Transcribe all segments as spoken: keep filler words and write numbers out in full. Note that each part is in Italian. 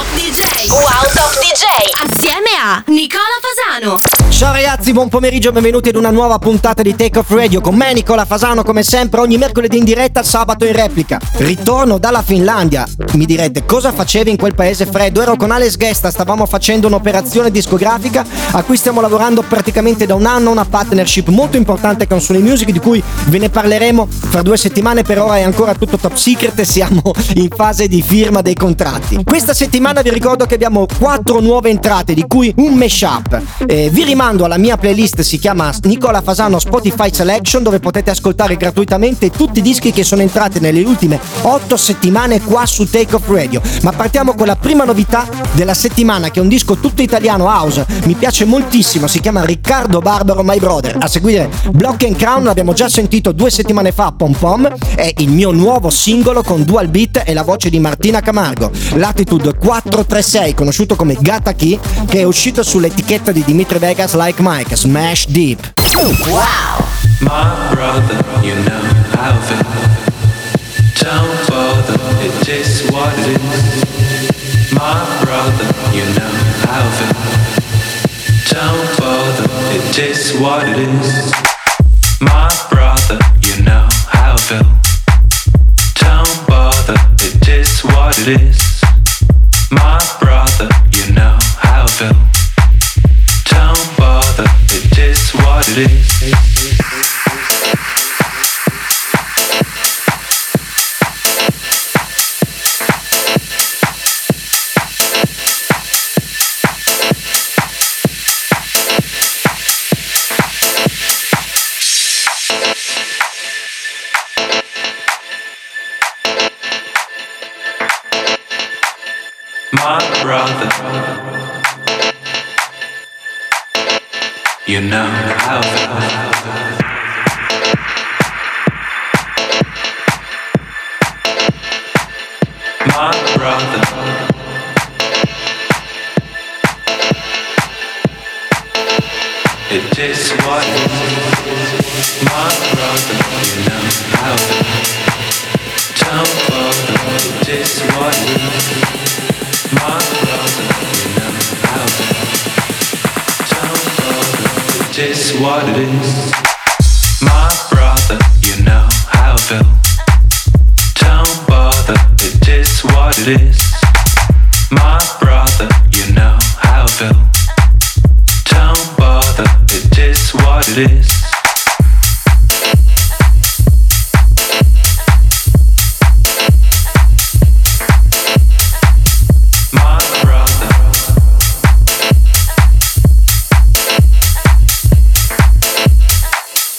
Top D J. Wow Top D J assieme a Nicola Fasano. Ciao ragazzi, buon pomeriggio e benvenuti ad una nuova puntata di Takeoff Radio con me Nicola Fasano, come sempre ogni mercoledì in diretta, sabato in replica. Ritorno dalla Finlandia. Mi direte cosa facevi in quel paese freddo? Ero con Alex Gesta, stavamo facendo un'operazione discografica a cui stiamo lavorando praticamente da un anno, una partnership molto importante con Sony Music di cui ve ne parleremo fra due settimane. Per ora è ancora tutto top secret e siamo in fase di firma dei contratti. Questa settimana vi ricordo che abbiamo quattro nuove entrate, di cui un mashup. Eh, vi rimando alla mia playlist, si chiama Nicola Fasano Spotify Selection, dove potete ascoltare gratuitamente tutti i dischi che sono entrati nelle ultime otto settimane qua su Take Off Radio. Ma partiamo con la prima novità della settimana, che è un disco tutto italiano house, mi piace moltissimo, si chiama Riccardo Barbero My Brother. A seguire Block and Crown, l'abbiamo già sentito due settimane fa, Pom Pom, è il mio nuovo singolo con Dual Beat e la voce di Martina Camargo. Latitude quattro tre sei, conosciuto come Gata Key, che è uscito sull'etichetta di Dimitri Vegas Like Mike, Smash Deep. Wow! My brother, you know how I feel. Don't bother, it is what it is. My brother, you know how I feel. Don't bother, it is what it is. My brother, you know how I feel. Don't bother, it is what it is. My brother, you know how I feel. Don't bother, it is what it is. My brother, you know how I feel. My brother, it is what it is. My brother, you know how I feel. Don't bother, it is what it is. My brother, you know how it is. Don't bother, it is what it is. My brother, you know how I feel. Don't bother, it is what it is. My brother, you know how I feel. Don't bother, it is what it is.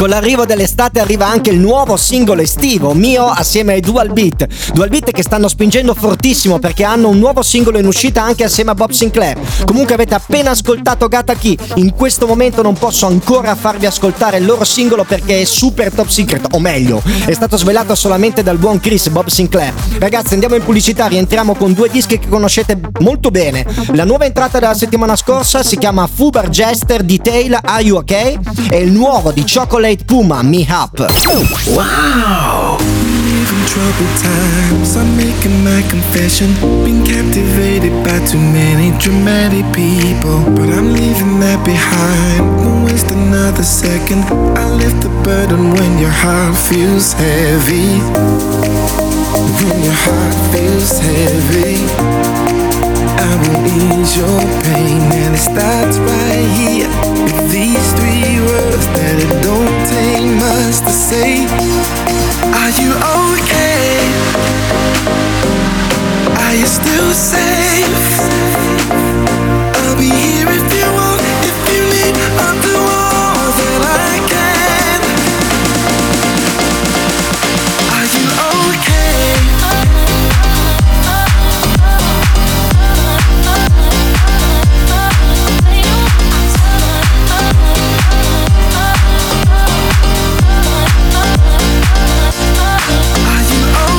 Con l'arrivo dell'estate arriva anche il nuovo singolo estivo, mio, assieme ai Dual Beat. Dual Beat che stanno spingendo fortissimo perché hanno un nuovo singolo in uscita anche assieme a Bob Sinclair. Comunque avete appena ascoltato Gata Key. In questo momento non posso ancora farvi ascoltare il loro singolo perché è super top secret, o meglio, è stato svelato solamente dal buon Chris, Bob Sinclair. Ragazzi, andiamo in pubblicità, rientriamo con due dischi che conoscete molto bene. La nuova entrata della settimana scorsa si chiama Fubar Jester Detail, Are You OK? E il nuovo di Chocolate Puma, Me Up. Wow! From troubled times, I'm making my confession. Been captivated by too many dramatic people, but I'm leaving that behind. Don't waste another second. I lift the burden when your heart feels heavy. When your heart feels heavy, I will ease your pain, and it starts right here with these three words that it don't take much to say. Are you okay? Are you still safe? I'll be here if you want, if you need. I'll do all that I can. Are you okay? Are you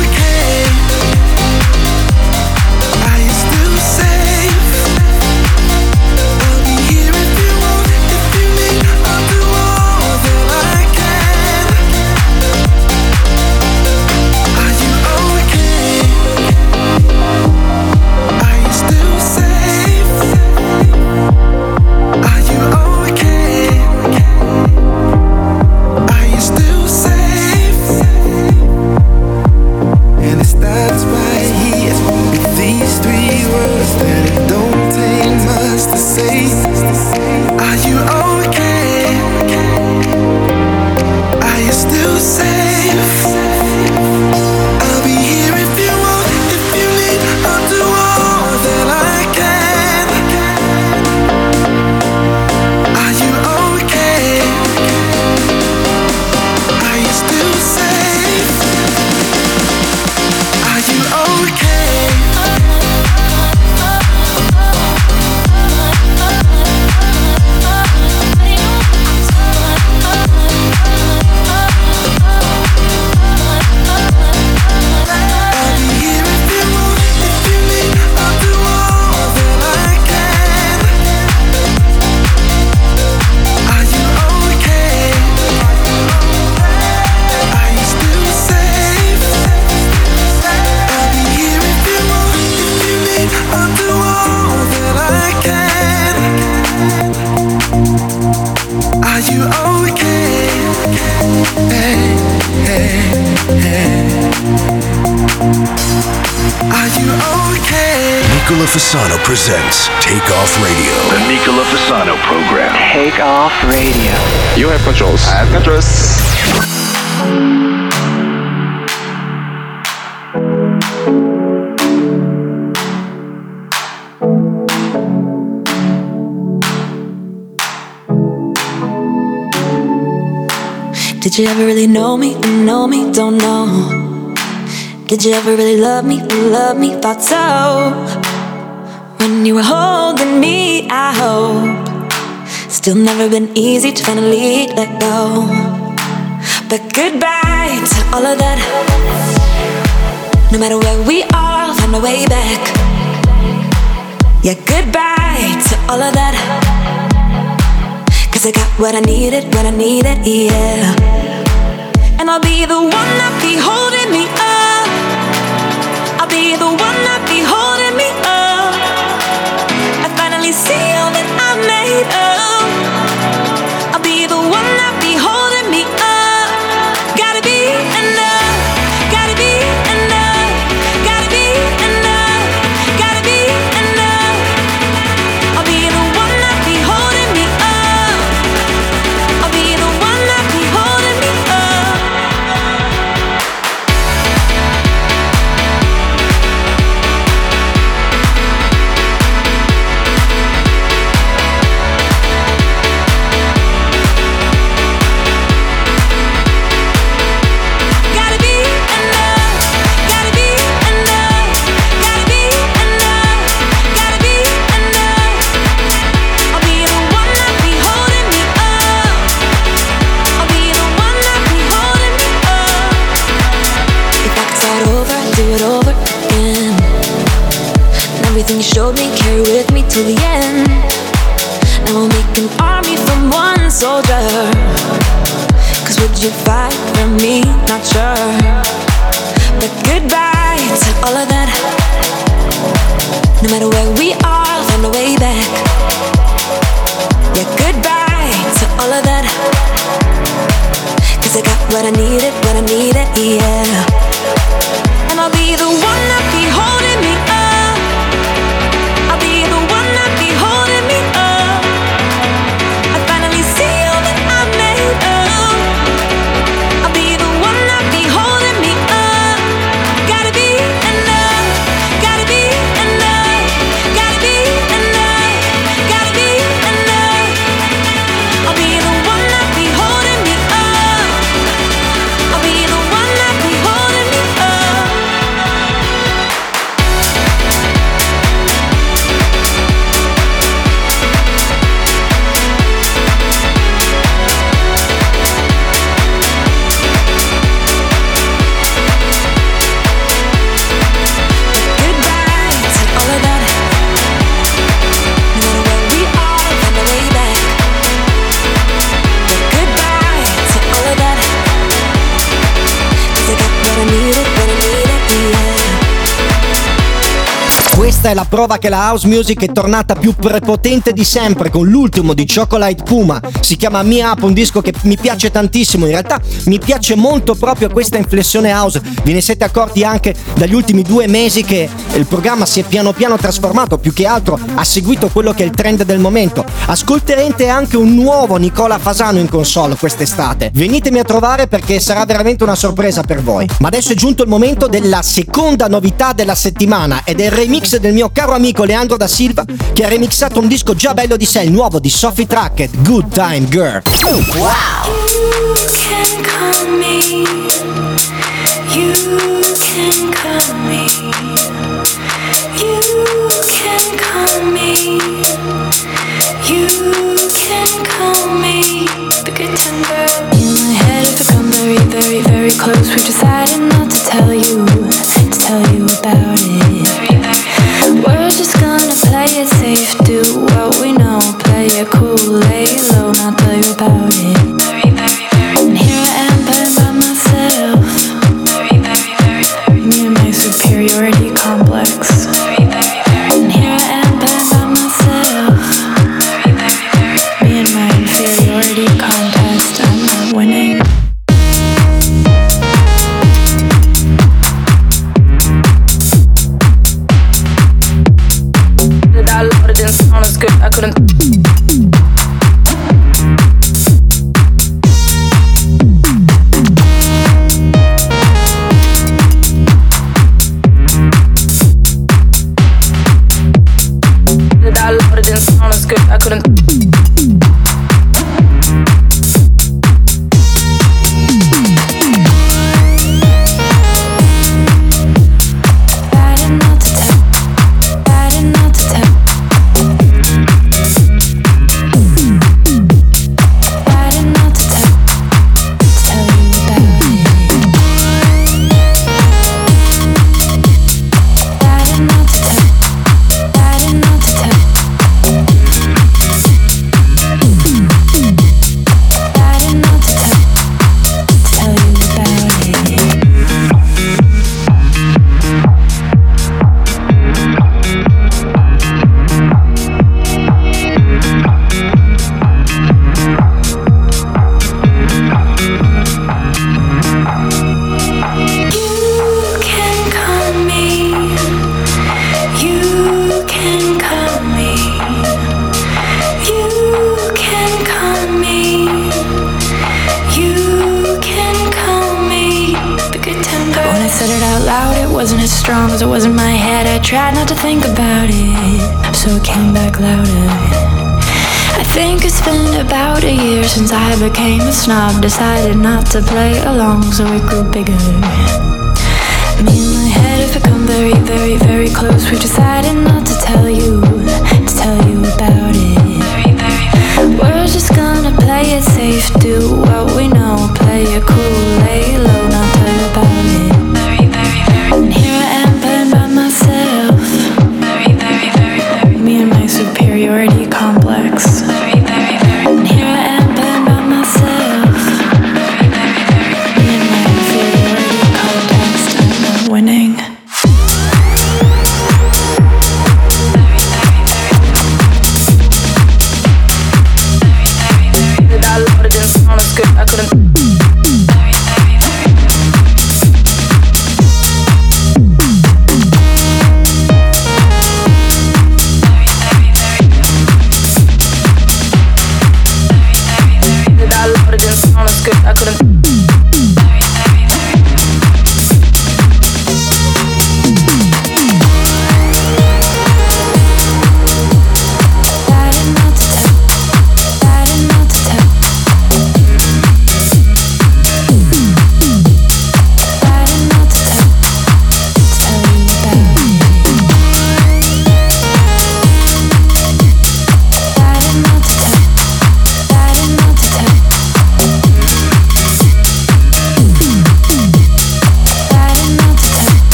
okay? Are you still safe? okay. Nicola Fasano presents Takeoff Radio. The Nicola Fasano program. Takeoff Radio. You have controls. I have controls. Did you ever really know me and know me, don't know? Did you ever really love me and love me, thought so? When you were holding me, I hope. Still never been easy to finally let go. But goodbye to all of that. No matter where we are, I'll find a way back. Yeah, goodbye to all of that. I got what I needed, what I needed, yeah. And I'll be the one that be holding me up. I'll be the one that be holding me up. I finally see all that I'm made of. I'll be the one that be holding me up. Gotta be enough. Gotta be enough. Gotta be enough. Gotta be enough. I'll be the one that be holding me up. Everything you showed me, carry with me till the end. Now we'll make an army from one soldier. Cause would you fight for me? Not sure. But goodbye to all of that. No matter where we are, I'll find a way back. Yeah, goodbye to all of that. Cause I got what I needed, what I needed, yeah. And I'll be the one that be holding me up. Questa è la prova che la house music è tornata più prepotente di sempre con l'ultimo di Chocolate Puma. Si chiama Me Up, un disco che mi piace tantissimo. In realtà mi piace molto proprio questa inflessione house. Ve ne siete accorti anche dagli ultimi due mesi che il programma si è piano piano trasformato. Più che altro ha seguito quello che è il trend del momento. Ascolterete anche un nuovo Nicola Fasano in console quest'estate. Venitemi a trovare perché sarà veramente una sorpresa per voi. Ma adesso è giunto il momento della seconda novità della settimana ed è il remix del mio caro amico Leandro da Silva, che ha remixato un disco già bello di sé, il nuovo di Sophie Trackett, Good Time Girl. Wow! You can call me, you can call me, you can call me, you can call me the good time girl. In my head it's become very, very, very close. We've decided not to tell you, to tell you about it. We're just gonna play it safe, do what we know, play it cool, lay low, not tell you about it. Very, very, very. And here I am by, by myself. Very, very, very, very. Me and my superiority complex. Very, very, very. And here I am by, by myself. Very, very, very. Me and my inferiority contest, I'm not winning. Decided not to play along, so it grew bigger. Me and my head have become very, very, very close. We've decided not to tell you, to tell you about it. We're just gonna play it safe, do what we know, play it cool, lay low, not tell you about it. And here I am playing by myself. Very, very, very, very. Me and my superiority complex.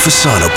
Fasano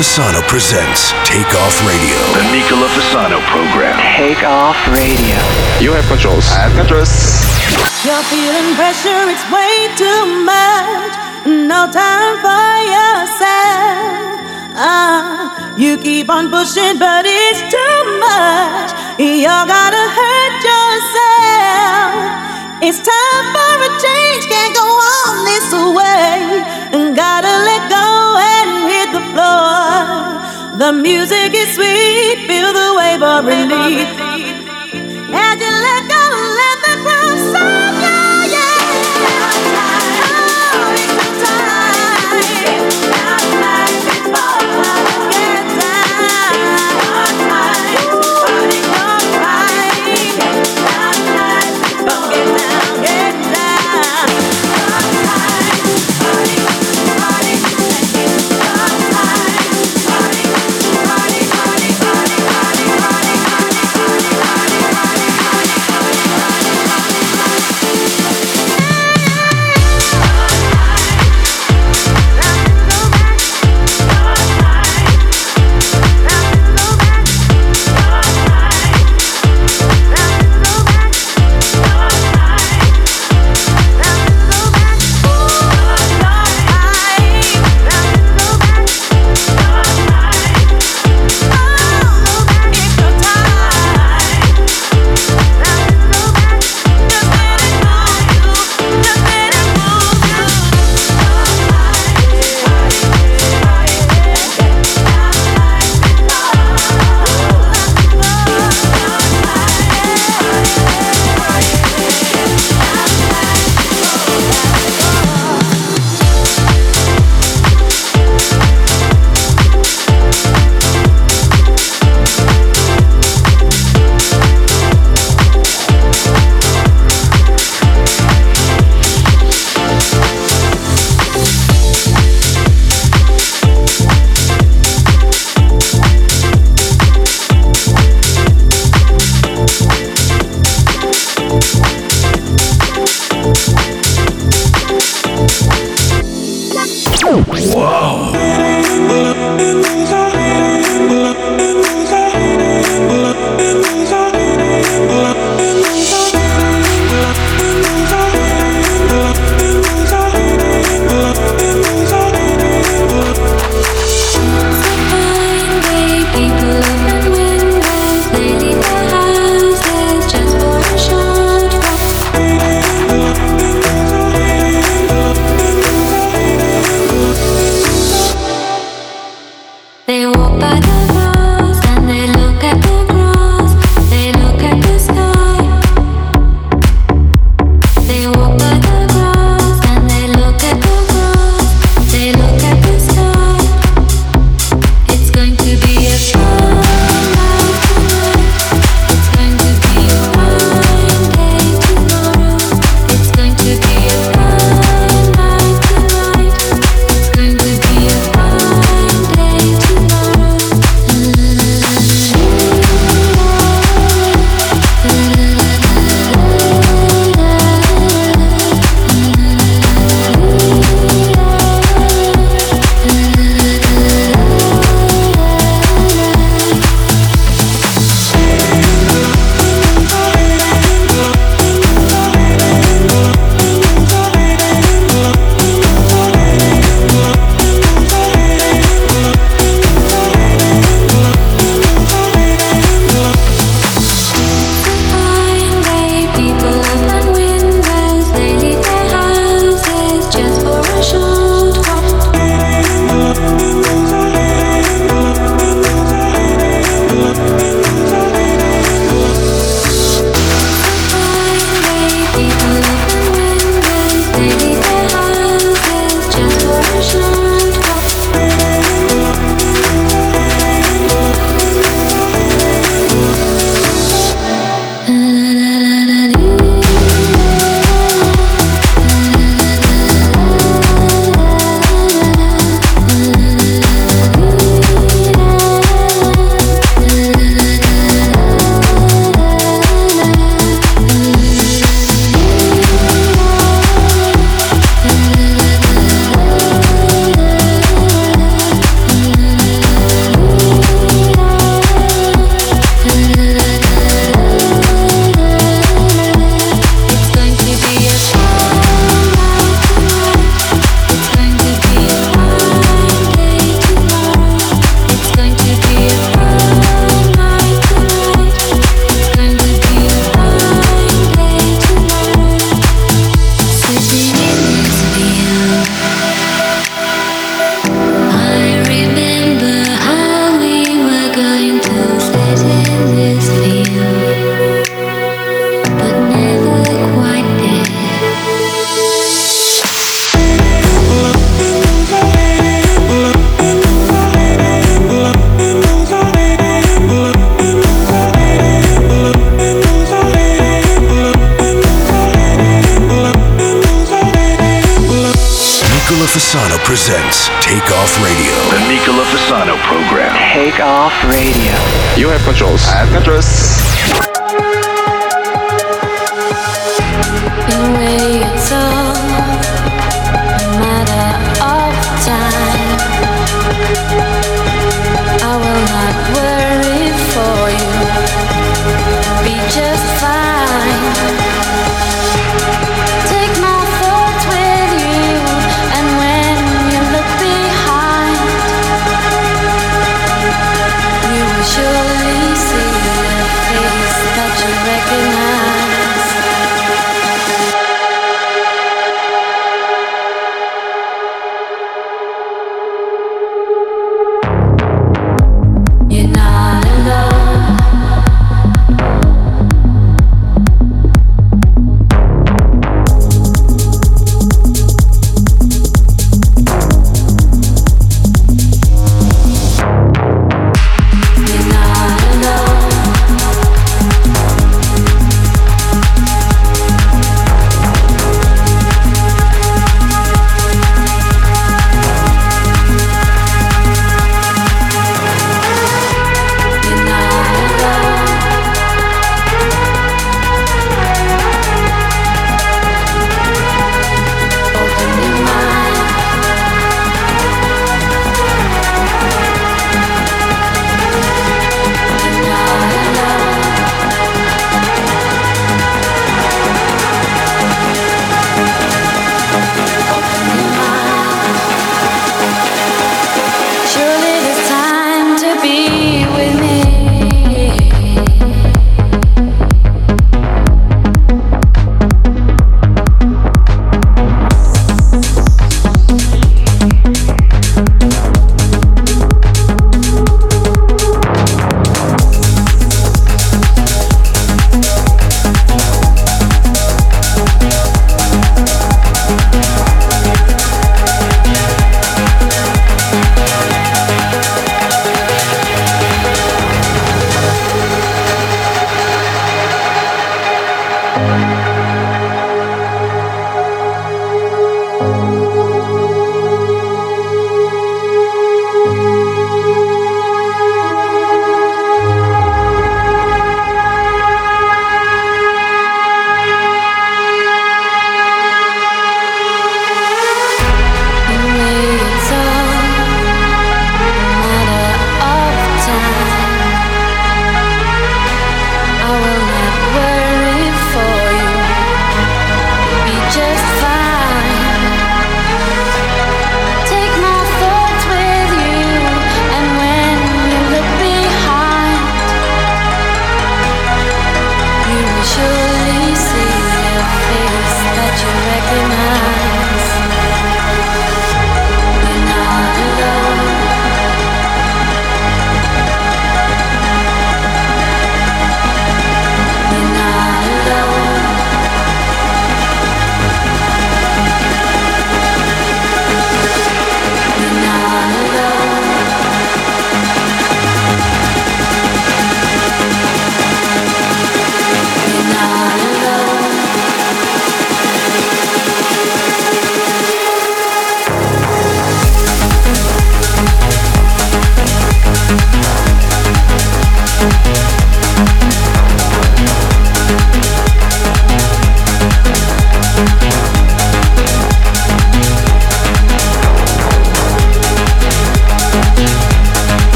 Fasano presents Takeoff Radio. The Nicola Fasano program. Takeoff Radio. You have controls. I have controls. You're feeling pressure, it's way too much. No time for yourself. Uh, You keep on pushing, but it's too much. You gotta hurt yourself. It's time for a change. Can't go on this way. Gotta let go and hit the floor. The music is sweet. Feel the wave of relief. As you let go, let the groove sound. Yeah, yeah. Now it's time. Oh, it's my time. Now it's time. It's for love. presents Takeoff Radio. The Nicola Fasano program. Takeoff Radio. You have controls. I have controls. The way it's all, a matter of time. I will not worry for you. Be just fine. Take my. Surely see the face that you recognize.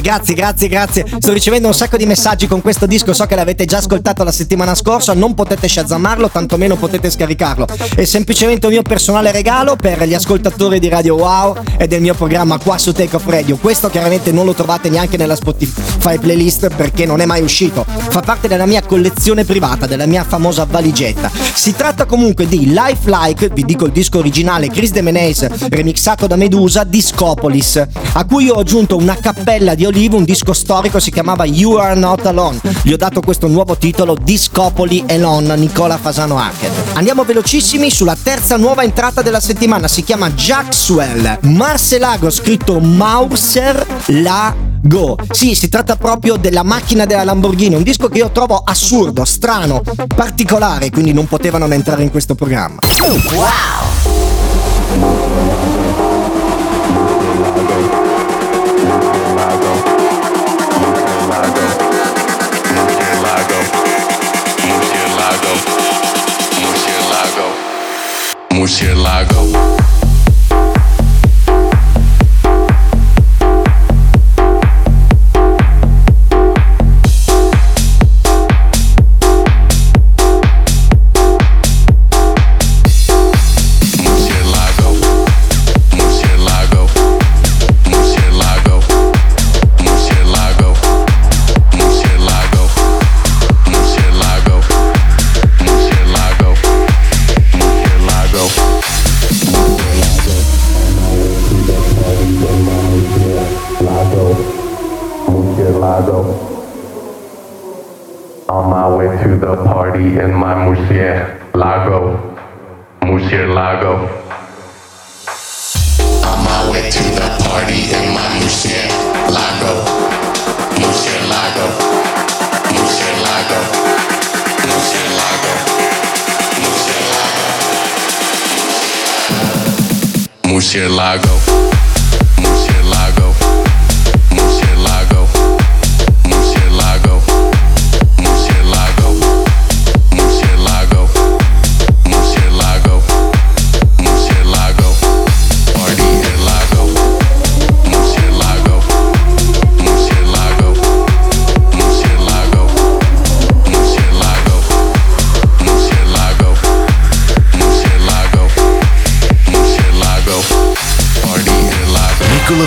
grazie, grazie, grazie, grazie. Sto ricevendo un sacco di messaggi con questo disco. So che l'avete già ascoltato la settimana scorsa, non potete shazamarlo, tantomeno potete scaricarlo. È semplicemente un mio personale regalo per gli ascoltatori di Radio Wow e del mio programma qua su Takeoff Radio. Questo chiaramente non lo trovate neanche nella Spotify playlist perché non è mai uscito. Fa parte della mia collezione privata, della mia famosa valigetta. Si tratta comunque di Lifelike, vi dico il disco originale, Chris De Menez, remixato da Medusa, Discopolis, a cui ho aggiunto una cappella di olivo, un disco storico, si chiamava You Are Not Alone. Gli ho dato questo nuovo titolo, Discopoli Elon, Nicola Fasano Hackett. Andiamo velocissimi sulla terza nuova entrata della settimana, si chiama Jackswell, Marcelago, scritto Mauser la Go. Sì, si tratta proprio della macchina della Lamborghini, un disco che io trovo assurdo, strano, particolare, quindi non potevano non entrare in questo programma. Wow! Murcielago. In my Murcielago, Murcielago. On my way to the party in my Murcielago, Murcielago, Murcielago, Murcielago, Murcielago, Murcielago, Murcielago. Nicola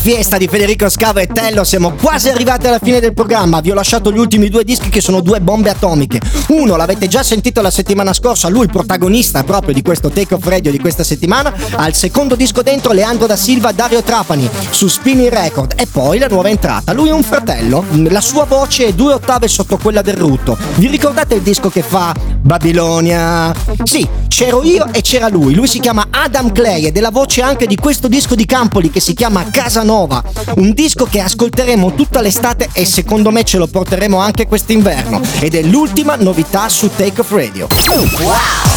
fiesta di Federico Scavo e Tello. Siamo quasi arrivati alla fine del programma. Vi ho lasciato gli ultimi due dischi che sono due bombe atomiche. Uno l'avete già sentito la settimana scorsa, lui il protagonista proprio di questo Takeoff Radio di questa settimana. Al secondo disco dentro Leandro da Silva, Dario Trapani su Spinnin' Record. E poi la nuova entrata, lui è un fratello, la sua voce è due ottave sotto quella del rutto. Vi ricordate il disco che fa Babilonia? Sì, c'ero io e c'era lui. Lui si chiama Adam Clay ed è la voce anche di questo disco di Campoli che si chiama Casanova, un disco che ascolteremo tutta l'estate e secondo me ce lo porteremo anche quest'inverno, ed è l'ultima novità su Takeoff Radio. Wow!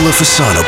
Nicola Fasano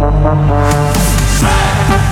We'll be right back.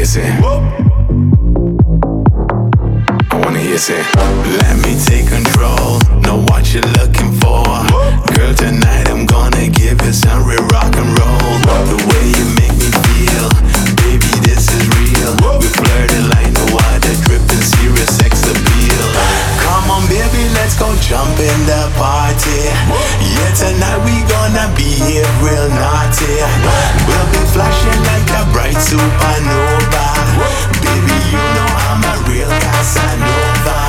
you say, I wanna hear you say, let me take control, know what you're looking for. Girl, tonight I'm gonna give you some real rock and roll. The way you make me feel, baby, this is real. We flirting like no other, dripping serious sex appeal. Come on, baby, let's go jump in the party. Yeah, tonight we gonna be real naughty. We'll be flashing like a bright supernova. Baby, you know I'm a real Casanova.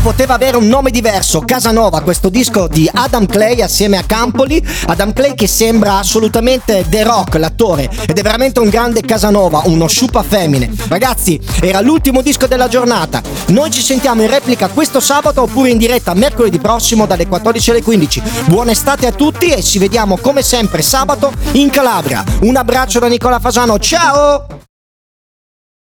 Poteva avere un nome diverso, Casanova, questo disco di Adam Clay assieme a Campoli. Adam Clay che sembra assolutamente The Rock, l'attore, ed è veramente un grande Casanova, uno sciupa femmine. Ragazzi, era l'ultimo disco della giornata. Noi ci sentiamo in replica questo sabato oppure in diretta mercoledì prossimo dalle quattordici alle quindici. Buona estate a tutti e ci vediamo come sempre sabato in Calabria. Un abbraccio da Nicola Fasano, ciao!